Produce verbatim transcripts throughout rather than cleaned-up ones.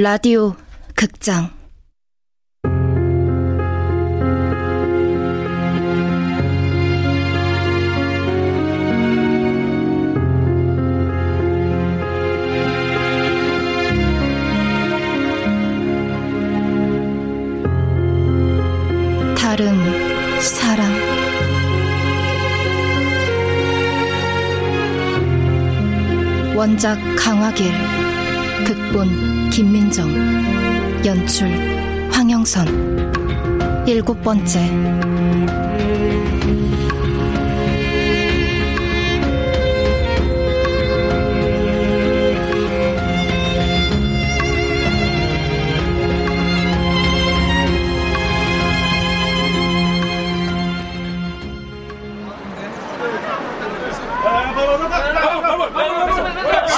라디오 극장 다름, 사랑. 원작 강화길, 극본 김민정, 연출 황영선. 일곱 번째.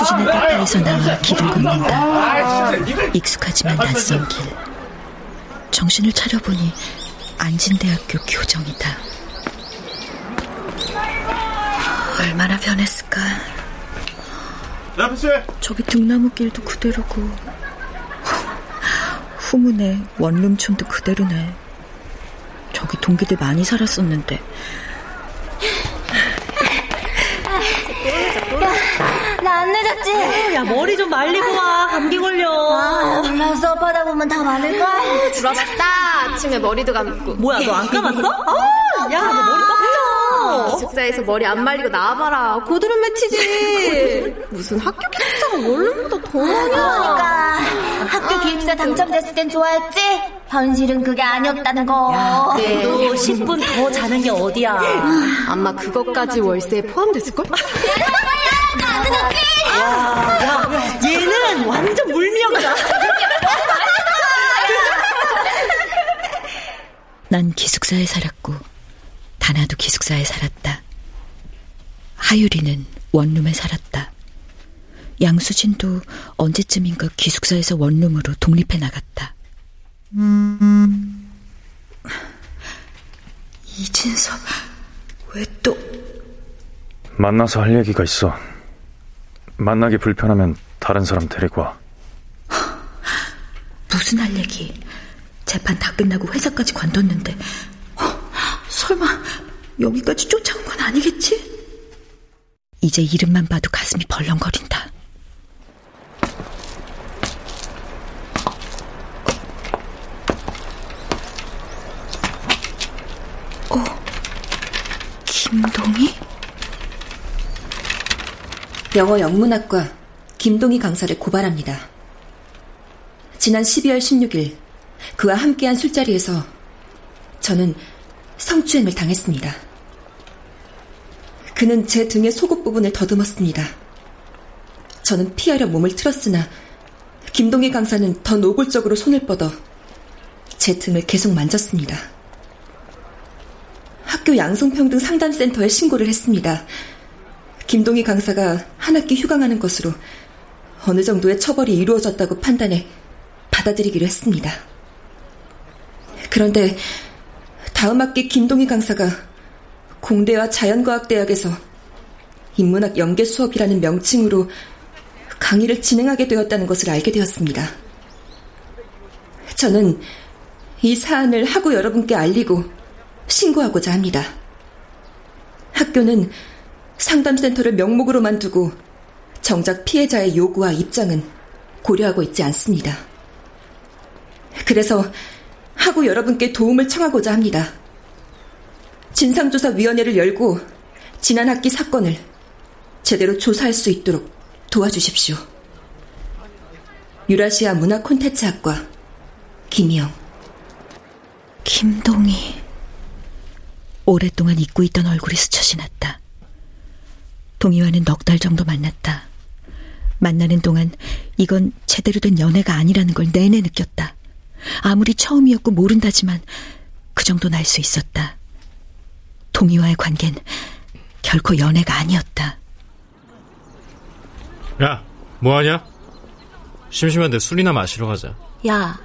수진의 밭에서 나와 길을 걷는다. 익숙하지만 낯선 길. 정신을 차려보니 안진대학교 교정이다. 얼마나 변했을까. 저기 등나무길도 그대로고 후문에 원룸촌도 그대로네. 저기 동기들 많이 살았었는데. 나 안 늦었지? 어, 야 머리 좀 말리고 와. 감기 걸려. 아, 정말 수업하다 보면 다 많을걸. 들어봤다. 아침에 머리도 감고. 뭐야, 너 안 감았어? 아, 야, 너 머리 깜짝. 기숙사에서 머리 안 말리고 나와봐라. 고드름 맺히지. 무슨 학교 기숙사가 원래보다 더 많이 하니까. 학교 기숙사 당첨됐을 땐 좋아했지? 현실은 그게 아니었다는 거. 야, 그래도 십 분 더 자는 게 어디야. 아마 그것까지 월세에 포함됐을걸? 야, 야, 얘는 완전 물미역이다. 난 기숙사에 살았고 다나도 기숙사에 살았다. 하유리는 원룸에 살았다. 양수진도 언제쯤인가 기숙사에서 원룸으로 독립해 나갔다. 음... 이진섭 왜 또... 만나서 할 얘기가 있어. 만나기 불편하면 다른 사람 데리고 와. 무슨 할 얘기? 재판 다 끝나고 회사까지 관뒀는데. 어, 설마 여기까지 쫓아온 건 아니겠지? 이제 이름만 봐도 가슴이 벌렁거린다. 어, 김동희? 영어 영문학과 김동희 강사를 고발합니다. 지난 십이월 십육일 그와 함께한 술자리에서 저는 성추행을 당했습니다. 그는 제 등의 속옷 부분을 더듬었습니다. 저는 피하려 몸을 틀었으나 김동희 강사는 더 노골적으로 손을 뻗어 제 등을 계속 만졌습니다. 학교 양성평등 상담센터에 신고를 했습니다. 김동희 강사가 한 학기 휴강하는 것으로 어느 정도의 처벌이 이루어졌다고 판단해 받아들이기로 했습니다. 그런데 다음 학기 김동희 강사가 공대와 자연과학대학에서 인문학 연계 수업이라는 명칭으로 강의를 진행하게 되었다는 것을 알게 되었습니다. 저는 이 사안을 학우 여러분께 알리고 신고하고자 합니다. 학교는 상담센터를 명목으로만 두고 정작 피해자의 요구와 입장은 고려하고 있지 않습니다. 그래서 학우 여러분께 도움을 청하고자 합니다. 진상조사위원회를 열고 지난 학기 사건을 제대로 조사할 수 있도록 도와주십시오. 유라시아 문화콘텐츠학과 김희영. 김동희. 오랫동안 잊고 있던 얼굴이 스쳐 지났다. 동희와는 넉 달 정도 만났다. 만나는 동안 이건 제대로 된 연애가 아니라는 걸 내내 느꼈다. 아무리 처음이었고 모른다지만 그 정도는 알 수 있었다. 동희와의 관계는 결코 연애가 아니었다. 야, 뭐하냐? 심심한데 술이나 마시러 가자. 야,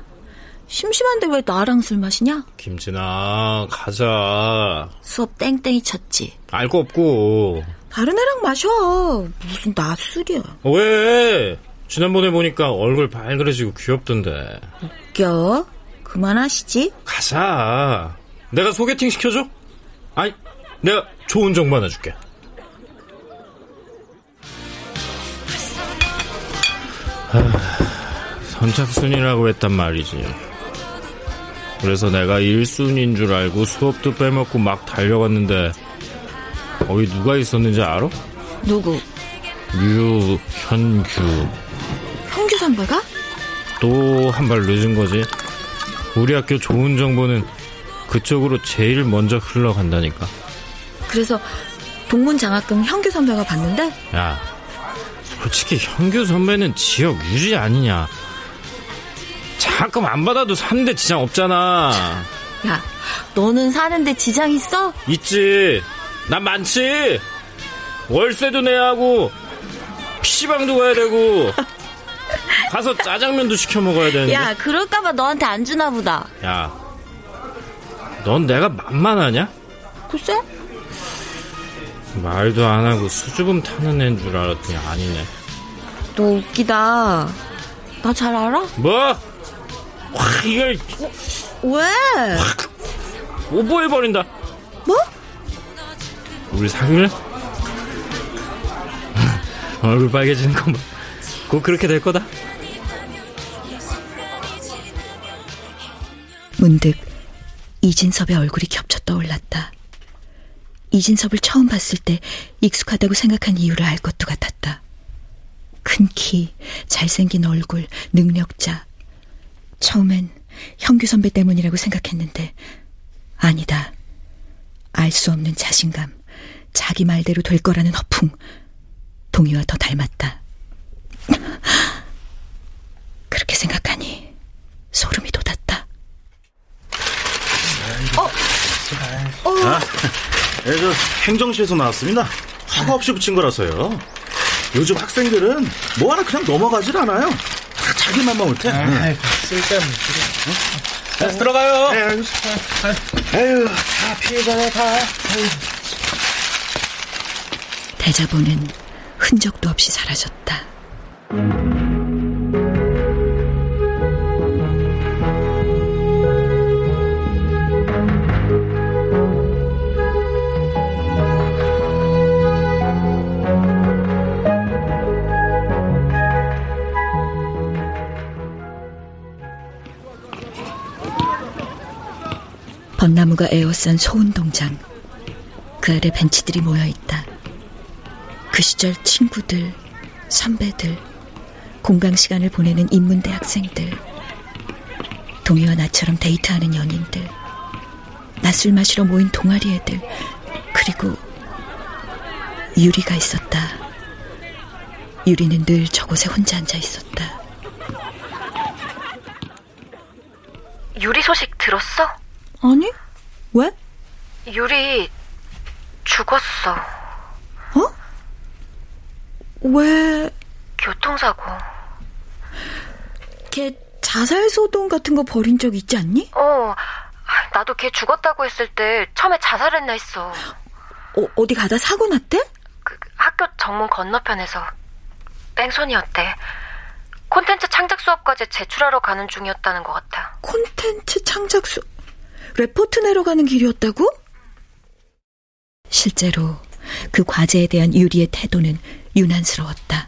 심심한데 왜 나랑 술 마시냐? 김진아, 가자. 수업 땡땡이 쳤지? 알 거 없고. 다른 애랑 마셔. 무슨 나 술이야. 왜? 지난번에 보니까 얼굴 발그레지고 귀엽던데. 웃겨? 그만하시지? 가자. 내가 소개팅 시켜줘? 아니, 내가 좋은 정보 하나 줄게. 아, 선착순이라고 했단 말이지. 그래서 내가 일 순위인 줄 알고 수업도 빼먹고 막 달려갔는데 거기 누가 있었는지 알아? 누구? 유현규. 현규 선배가? 또 한 발 늦은 거지. 우리 학교 좋은 정보는 그쪽으로 제일 먼저 흘러간다니까. 그래서 동문 장학금 현규 선배가 봤는데? 야, 솔직히 현규 선배는 지역 유지 아니냐. 장학금 안 받아도 사는데 지장 없잖아. 야, 너는 사는데 지장 있어? 있지. 난 많지. 월세도 내야 하고 피씨방도 가야 되고 가서 짜장면도 시켜 먹어야 되는데. 야, 그럴까봐 너한테 안 주나 보다. 야, 넌 내가 만만하냐? 글쎄? 말도 안 하고 수줍음 타는 애인 줄 알았더니 아니네. 너 웃기다. 나 잘 알아? 뭐? 와, 이걸 어, 왜? 확 오버해버린다. 뭐? 우리 사귈래? 얼굴 빨개지는 거 뭐 곧 그렇게 될 거다. 문득 이진섭의 얼굴이 겹쳐 떠올랐다. 이진섭을 처음 봤을 때 익숙하다고 생각한 이유를 알 것도 같았다. 큰 키, 잘생긴 얼굴, 능력자. 처음엔 현규 선배 때문이라고 생각했는데 아니다. 알 수 없는 자신감, 자기 말대로 될 거라는 허풍. 동희와 더 닮았다. 그렇게 생각하니 소름이 돋았다. 어, 어, 아, 네, 저 행정실에서 나왔습니다. 허가 없이 붙인 거라서요. 요즘 학생들은 뭐 하나 그냥 넘어가질 않아요. 다 자기만 먹을 테. 아이, 쓸데없는 소리. 어? 들어가요. 에휴, 에휴, 다 피해자네 다. 에휴. 대자보는 흔적도 없이 사라졌다. 벚나무가 에워싼 소운동장. 그 아래 벤치들이 모여있다. 그 시절 친구들, 선배들, 공강 시간을 보내는 인문대 학생들, 동희와 나처럼 데이트하는 연인들, 낮술 마시러 모인 동아리 애들, 그리고 유리가 있었다. 유리는 늘 저곳에 혼자 앉아 있었다. 유리 소식 들었어? 아니, 왜? 유리 죽었어. 어? 왜? 교통사고. 걔 자살소동 같은 거 벌인 적 있지 않니? 어, 나도 걔 죽었다고 했을 때 처음에 자살했나 했어. 어, 어디 가다 사고 났대? 그, 학교 정문 건너편에서. 뺑소니였대. 콘텐츠 창작 수업 과제 제출하러 가는 중이었다는 것 같아. 콘텐츠 창작 수... 레포트 내러 가는 길이었다고? 실제로 그 과제에 대한 유리의 태도는 유난스러웠다.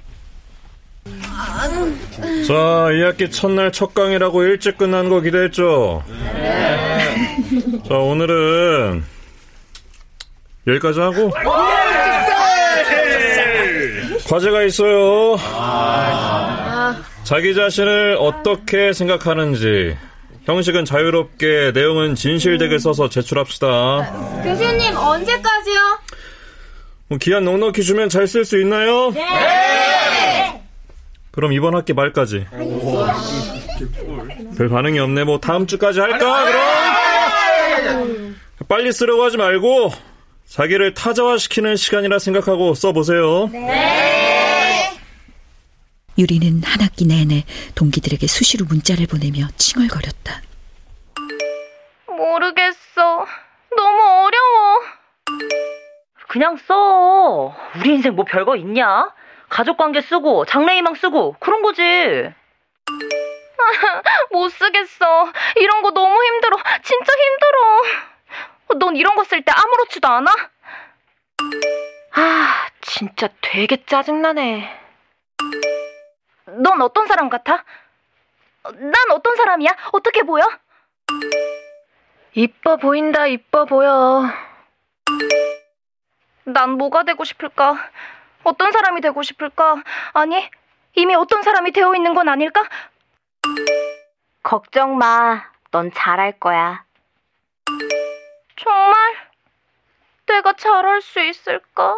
자, 이 학기 첫날 첫 강의라고 일찍 끝난 거 기대했죠? 네. 자, 오늘은 여기까지 하고 과제가 있어요. 자기 자신을 어떻게 생각하는지, 형식은 자유롭게, 내용은 진실되게 써서 제출합시다. 교수님, 언제까지요? 기한 넉넉히 주면 잘 쓸 수 있나요? 네! 그럼 이번 학기 말까지. 별 반응이 없네. 뭐 다음 주까지 할까? 그럼 빨리 쓰려고 하지 말고 자기를 타자화시키는 시간이라 생각하고 써보세요. 네! 유리는 한 학기 내내 동기들에게 수시로 문자를 보내며 칭얼거렸다. 모르겠어. 너무 어려워. 그냥 써. 우리 인생 뭐 별거 있냐? 가족관계 쓰고 장래희망 쓰고 그런 거지. 못 쓰겠어. 이런 거 너무 힘들어. 진짜 힘들어. 넌 이런 거 쓸 때 아무렇지도 않아? 아, 진짜 되게 짜증나네. 넌 어떤 사람 같아? 난 어떤 사람이야? 어떻게 보여? 이뻐 보인다, 이뻐 보여. 난 뭐가 되고 싶을까? 어떤 사람이 되고 싶을까? 아니, 이미 어떤 사람이 되어 있는 건 아닐까? 걱정 마. 넌 잘할 거야. 정말? 내가 잘할 수 있을까?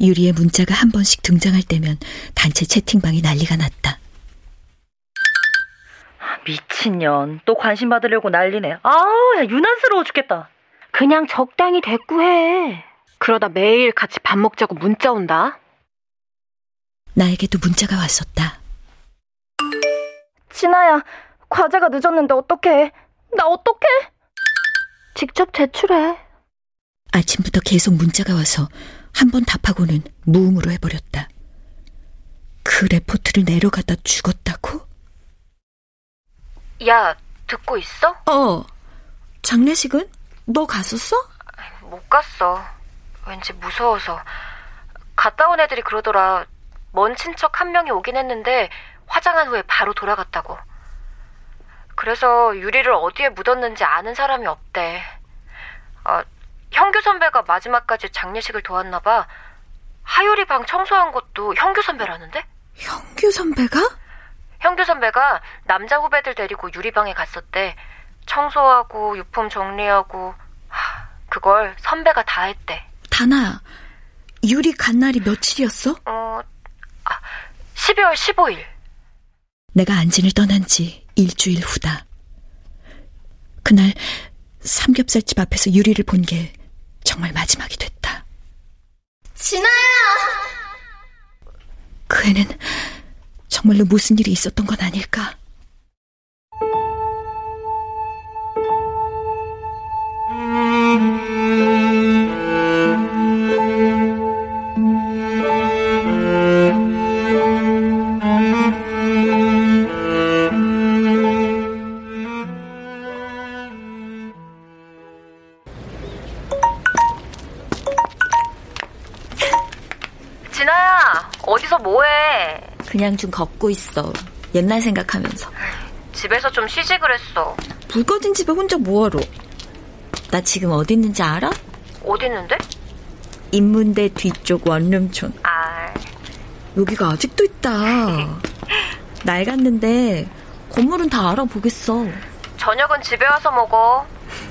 유리의 문자가 한 번씩 등장할 때면 단체 채팅방이 난리가 났다. 미친년. 또 관심 받으려고 난리네. 아우, 야, 유난스러워 죽겠다. 그냥 적당히 대꾸해. 그러다 매일 같이 밥 먹자고 문자 온다. 나에게도 문자가 왔었다. 진아야, 과제가 늦었는데 어떡해? 나 어떡해? 직접 제출해. 아침부터 계속 문자가 와서 한 번 답하고는 무음으로 해버렸다. 그 레포트를 내려가다 죽었다고? 야, 듣고 있어? 어. 장례식은? 너 갔었어? 못 갔어. 왠지 무서워서. 갔다 온 애들이 그러더라. 먼 친척 한 명이 오긴 했는데 화장한 후에 바로 돌아갔다고. 그래서 유리를 어디에 묻었는지 아는 사람이 없대. 아, 형규 선배가 마지막까지 장례식을 도왔나 봐. 하율이 방 청소한 것도 형규 선배라는데? 형규 선배가? 형규 선배가 남자 후배들 데리고 유리방에 갔었대. 청소하고 유품 정리하고. 하, 그걸 선배가 다 했대. 다나야, 유리 간 날이 며칠이었어? 어, 아, 십이월 십오일. 내가 안진을 떠난 지 일주일 후다. 그날 삼겹살집 앞에서 유리를 본 게 정말 마지막이 됐다. 진아야! 그 애는 정말로 무슨 일이 있었던 건 아닐까? 진아야, 어디서 뭐해? 그냥 좀 걷고 있어. 옛날 생각하면서. 집에서 좀 쉬지 그랬어. 불 꺼진 집에 혼자 뭐하러? 나 지금 어디 있는지 알아? 어디 있는데? 인문대 뒤쪽 원룸촌. 아, 여기가 아직도 있다. 낡았는데 건물은 다 알아보겠어. 저녁은 집에 와서 먹어.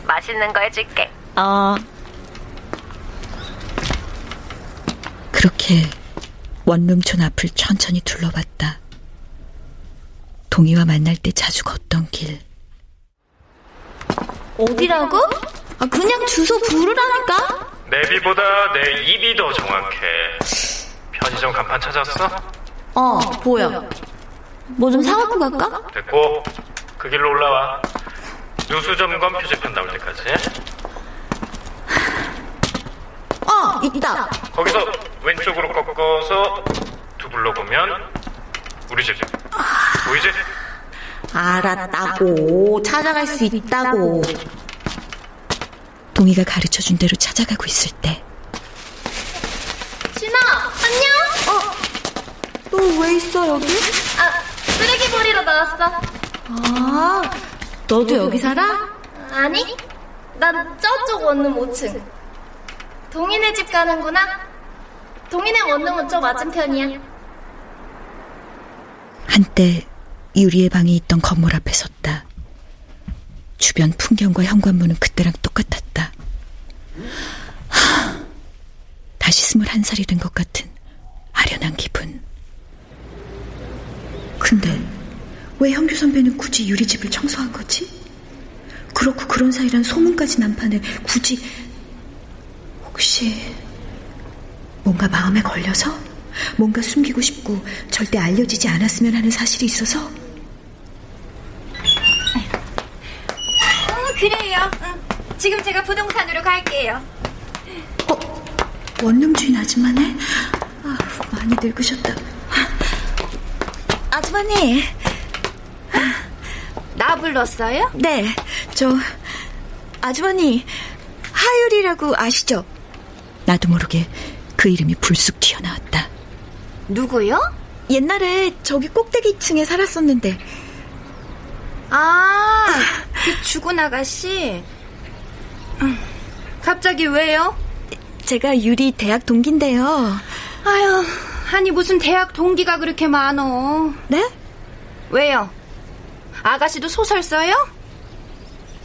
맛있는 거 해줄게. 어. 그렇게 원룸촌 앞을 천천히 둘러봤다. 동희와 만날 때 자주 걷던 길. 어디라고? 아, 그냥 주소 부르라니까? 내비보다 내 입이 더 정확해. 편의점 간판 찾았어? 어, 보여. 뭐 좀 사갖고 갈까? 됐고, 그 길로 올라와. 누수점검 표지판 나올 때까지. 어, 있다. 거기서 왼쪽으로 꺾어서 두 블록 보면 우리 집. 아, 보이지? 알았다고. 찾아갈 수 있다고. 동희가 가르쳐준 대로 찾아가고 있을 때. 진아, 안녕? 어, 너 왜 있어 여기? 아, 쓰레기 버리러 나왔어. 아, 너도 여기 살아? 아니, 난 저쪽 원룸 오층. 동희네 집 가는구나. 동희네 원룸은 좀 맞은편이야. 한때 유리의 방이 있던 건물 앞에 섰다. 주변 풍경과 현관문은 그때랑 똑같았다. 하, 다시 스물한 살이 된 것 같은 아련한 기분. 근데 왜 형규 선배는 굳이 유리 집을 청소한 거지? 그렇고 그런 사이란 소문까지 난판에 굳이... 혹시 뭔가 마음에 걸려서? 뭔가 숨기고 싶고 절대 알려지지 않았으면 하는 사실이 있어서? 어, 그래요. 응. 지금 제가 부동산으로 갈게요. 어? 원룸 주인 아줌마네? 아. 많이 늙으셨다. 아주머니, 나 불렀어요? 네, 저 아주머니 하율이라고 아시죠? 나도 모르게 그 이름이 불쑥 튀어나왔다. 누구요? 옛날에 저기 꼭대기 층에 살았었는데. 아, 그 죽은 아가씨. 갑자기 왜요? 제가 유리 대학 동기인데요. 아유, 아니 무슨 대학 동기가 그렇게 많어. 네? 왜요? 아가씨도 소설 써요?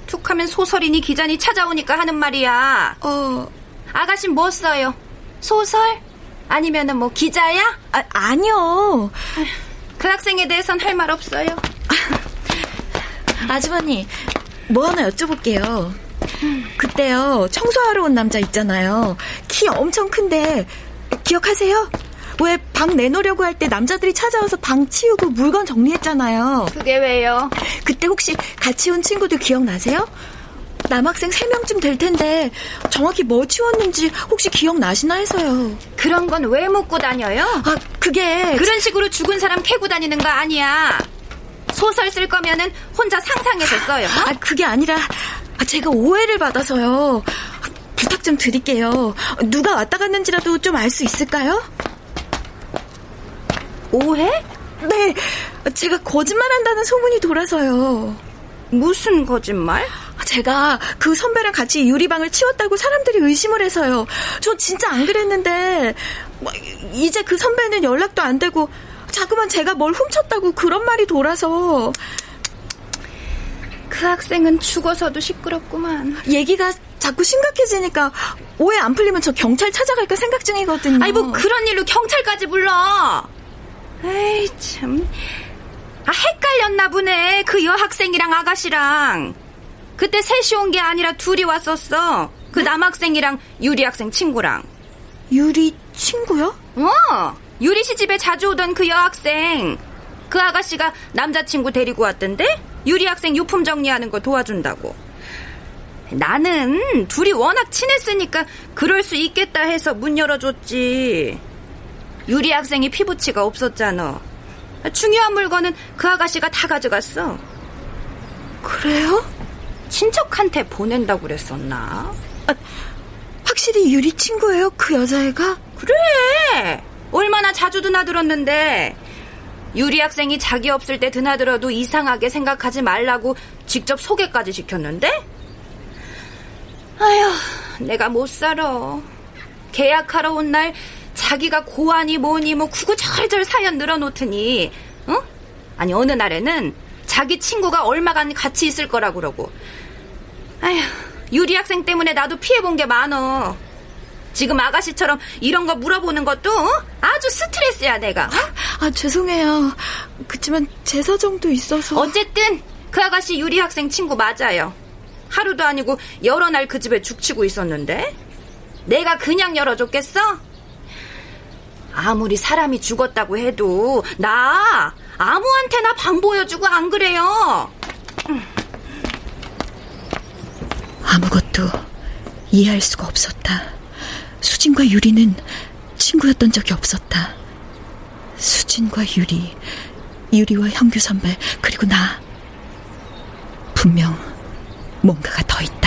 툭하면 소설이니 기자니 찾아오니까 하는 말이야. 어, 아가씨 뭐 써요? 소설? 아니면은 뭐 기자야? 아, 아니요. 그 학생에 대해선 할 말 없어요. 아주머니, 뭐 하나 여쭤볼게요. 그때요, 청소하러 온 남자 있잖아요. 키 엄청 큰데 기억하세요? 왜 방 내놓으려고 할 때 남자들이 찾아와서 방 치우고 물건 정리했잖아요. 그게 왜요? 그때 혹시 같이 온 친구들 기억나세요? 남학생 세 명쯤 될 텐데 정확히 뭐 치웠는지 혹시 기억나시나 해서요. 그런 건 왜 묻고 다녀요? 아, 그게 그런 식으로 죽은 사람 캐고 다니는 거 아니야. 소설 쓸 거면은 혼자 상상해서 써요. 어? 아, 그게 아니라 제가 오해를 받아서요. 부탁 좀 드릴게요. 누가 왔다 갔는지라도 좀 알 수 있을까요? 오해? 네, 제가 거짓말한다는 소문이 돌아서요. 무슨 거짓말? 제가 그 선배랑 같이 유리방을 치웠다고 사람들이 의심을 해서요. 저 진짜 안 그랬는데 이제 그 선배는 연락도 안 되고 자꾸만 제가 뭘 훔쳤다고 그런 말이 돌아서. 그 학생은 죽어서도 시끄럽구만. 얘기가 자꾸 심각해지니까 오해 안 풀리면 저 경찰 찾아갈까 생각 중이거든요. 아니 뭐 그런 일로 경찰까지 불러. 에이 참. 아, 헷갈렸나 보네. 그 여학생이랑 아가씨랑. 그때 셋이 온 게 아니라 둘이 왔었어. 그 네? 남학생이랑 유리 학생 친구랑. 유리 친구요? 어, 유리 씨 집에 자주 오던 그 여학생. 그 아가씨가 남자친구 데리고 왔던데 유리 학생 유품 정리하는 거 도와준다고. 나는 둘이 워낙 친했으니까 그럴 수 있겠다 해서 문 열어줬지. 유리 학생이 피부치가 없었잖아. 중요한 물건은 그 아가씨가 다 가져갔어. 그래요? 친척한테 보낸다고 그랬었나? 아, 확실히 유리 친구예요, 그 여자애가? 그래! 얼마나 자주 드나들었는데. 유리 학생이 자기 없을 때 드나들어도 이상하게 생각하지 말라고 직접 소개까지 시켰는데? 아휴, 내가 못 살아. 계약하러 온 날 자기가 고하니 뭐니 뭐 구구절절 사연 늘어놓더니, 응? 아니, 어느 날에는 자기 친구가 얼마간 같이 있을 거라고 그러고. 아휴, 유리 학생 때문에 나도 피해본 게 많어. 지금 아가씨처럼 이런 거 물어보는 것도 아주 스트레스야, 내가. 아, 죄송해요. 그치만 제 사정도 있어서. 어쨌든 그 아가씨 유리 학생 친구 맞아요. 하루도 아니고 여러 날 그 집에 죽치고 있었는데 내가 그냥 열어줬겠어? 아무리 사람이 죽었다고 해도 나 아무한테나 방 보여주고 안 그래요. 아무것도 이해할 수가 없었다. 수진과 유리는 친구였던 적이 없었다. 수진과 유리, 유리와 형규 선배, 그리고 나. 분명 뭔가가 더 있다.